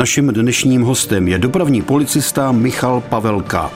Naším dnešním hostem je dopravní policista Michal Pavelka.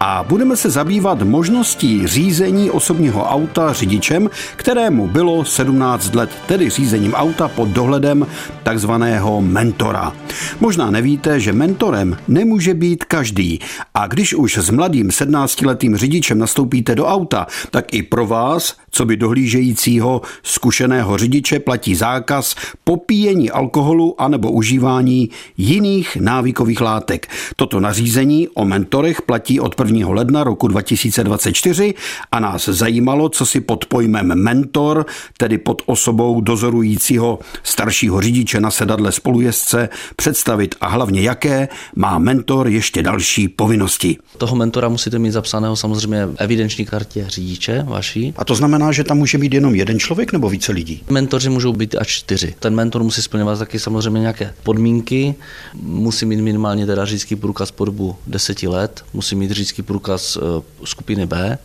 A budeme se zabývat možností řízení osobního auta řidičem, kterému bylo 17 let, tedy řízením auta pod dohledem takzvaného mentora. Možná nevíte, že mentorem nemůže být každý. A když už s mladým 17-letým řidičem nastoupíte do auta, tak i pro vás, co by dohlížejícího zkušeného řidiče, platí zákaz popíjení alkoholu anebo užívání jiných návykových látek. Toto nařízení o mentorech platí od 1. ledna roku 2024 a nás zajímalo, co si pod pojmem mentor, tedy pod osobou dozorujícího staršího řidiče na sedadle spolujezdce, představit a hlavně jaké má mentor ještě další povinnosti. Toho mentora musíte mít zapsaného samozřejmě v evidenční kartě řidiče vaší. A to znamená, že tam může být jenom jeden člověk nebo více lidí? Mentoři můžou být až 4. Ten mentor musí splňovat taky samozřejmě nějaké podmínky, musí mít minimálně teda řidičský průkaz po dobu 10 let, musí mít řidičský průkaz skupiny B,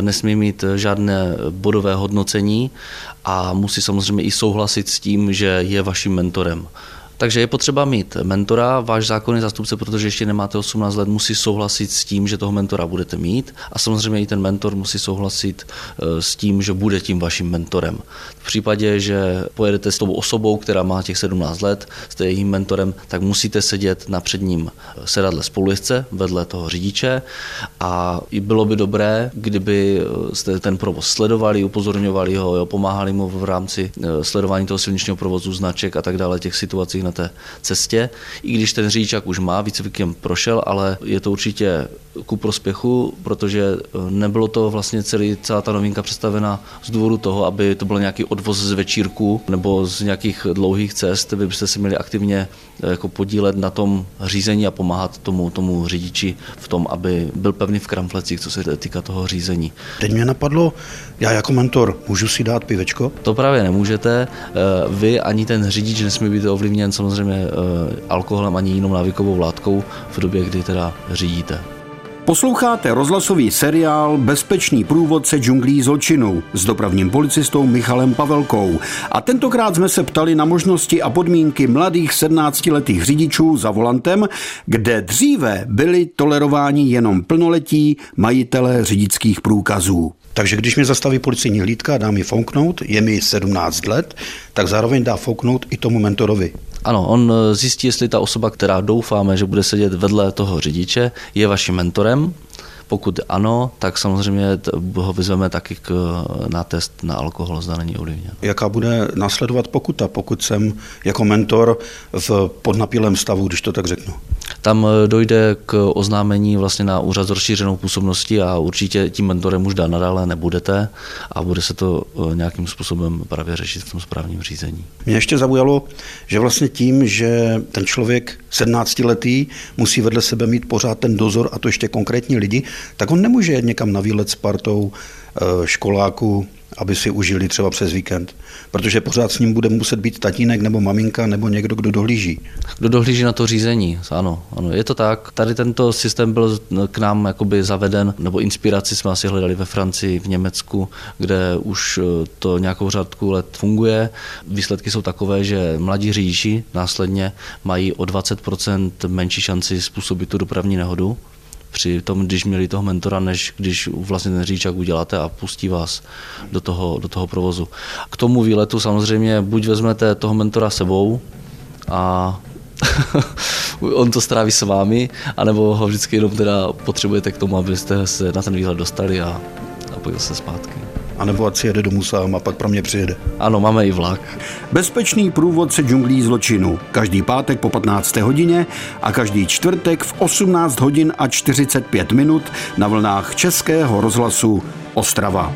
nesmí mít žádné bodové hodnocení a musí samozřejmě i souhlasit s tím, že je vaším mentorem. Takže je potřeba mít mentora, váš zákonný zástupce, protože ještě nemáte 18 let, musí souhlasit s tím, že toho mentora budete mít a samozřejmě i ten mentor musí souhlasit s tím, že bude tím vaším mentorem. V případě, že pojedete s tou osobou, která má těch 17 let, jste jejím mentorem, tak musíte sedět na předním sedadle spolujezdce vedle toho řidiče a bylo by dobré, kdyby jste ten provoz sledovali, upozorňovali ho, pomáhali mu v rámci sledování toho silničního provozu, značek a tak dále, těch situací na té cestě, i když ten řidičák už má, výcvikem prošel, ale je to určitě ku prospěchu, protože nebylo to vlastně celá ta novinka představena z důvodu toho, aby to byl nějaký odvoz z večírku nebo z nějakých dlouhých cest, vy byste se měli aktivně jako podílet na tom řízení a pomáhat tomu řidiči v tom, aby byl pevný v kramflecích, co se týká toho řízení. Teď mě napadlo, já jako mentor můžu si dát pivečko? To právě nemůžete, vy ani ten řidič nesmí být ovlivněn samozřejmě alkoholem ani jinou návykovou látkou v době, kdy teda řídíte. Posloucháte rozhlasový seriál Bezpečný průvodce džunglí zločinu s dopravním policistou Michalem Pavelkou. A tentokrát jsme se ptali na možnosti a podmínky mladých 17-letých řidičů za volantem, kde dříve byli tolerováni jenom plnoletí majitelé řidičských průkazů. Takže když mě zastaví policejní hlídka a dá mi fouknout, je mi 17 let, tak zároveň dá fouknout i tomu mentorovi. Ano, on zjistí, jestli ta osoba, která doufáme, že bude sedět vedle toho řidiče, je vaším mentorem. Pokud ano, tak samozřejmě ho vyzveme taky na test na alkohol, zda není ovlivněn. Jaká bude následovat pokuta, pokud jsem jako mentor v podnapilém stavu, když to tak řeknu? Tam dojde k oznámení vlastně na úřad s rozšířenou působností a určitě tím mentorem už nadále nebudete a bude se to nějakým způsobem právě řešit v tom správním řízení. Mě ještě zaujalo, že vlastně tím, že ten člověk 17-letý musí vedle sebe mít pořád ten dozor a to ještě konkrétní lidi, tak on nemůže jít někam na výlet s partou školáků, aby si užili třeba přes víkend, protože pořád s ním bude muset být tatínek nebo maminka nebo někdo, kdo dohlíží. Kdo dohlíží na to řízení, ano, je to tak. Tady tento systém byl k nám jakoby zaveden, nebo inspiraci jsme asi hledali ve Francii, v Německu, kde už to nějakou řádku let funguje. Výsledky jsou takové, že mladí řidiči následně mají o 20% menší šanci způsobit tu dopravní nehodu, při tom, když měli toho mentora, než když vlastně ten řidičák uděláte a pustí vás do toho provozu. K tomu výletu samozřejmě buď vezmete toho mentora sebou a on to stráví s vámi, anebo ho vždycky jenom teda potřebujete k tomu, abyste se na ten výlet dostali a pojďte se zpátky. A nebo ať si jede domů sám a pak pro mě přijede. Ano, máme i vlak. Bezpečný průvodce džunglí zločinu. Každý pátek po 15. hodině a každý čtvrtek v 18 hodin a 45 minut na vlnách Českého rozhlasu Ostrava.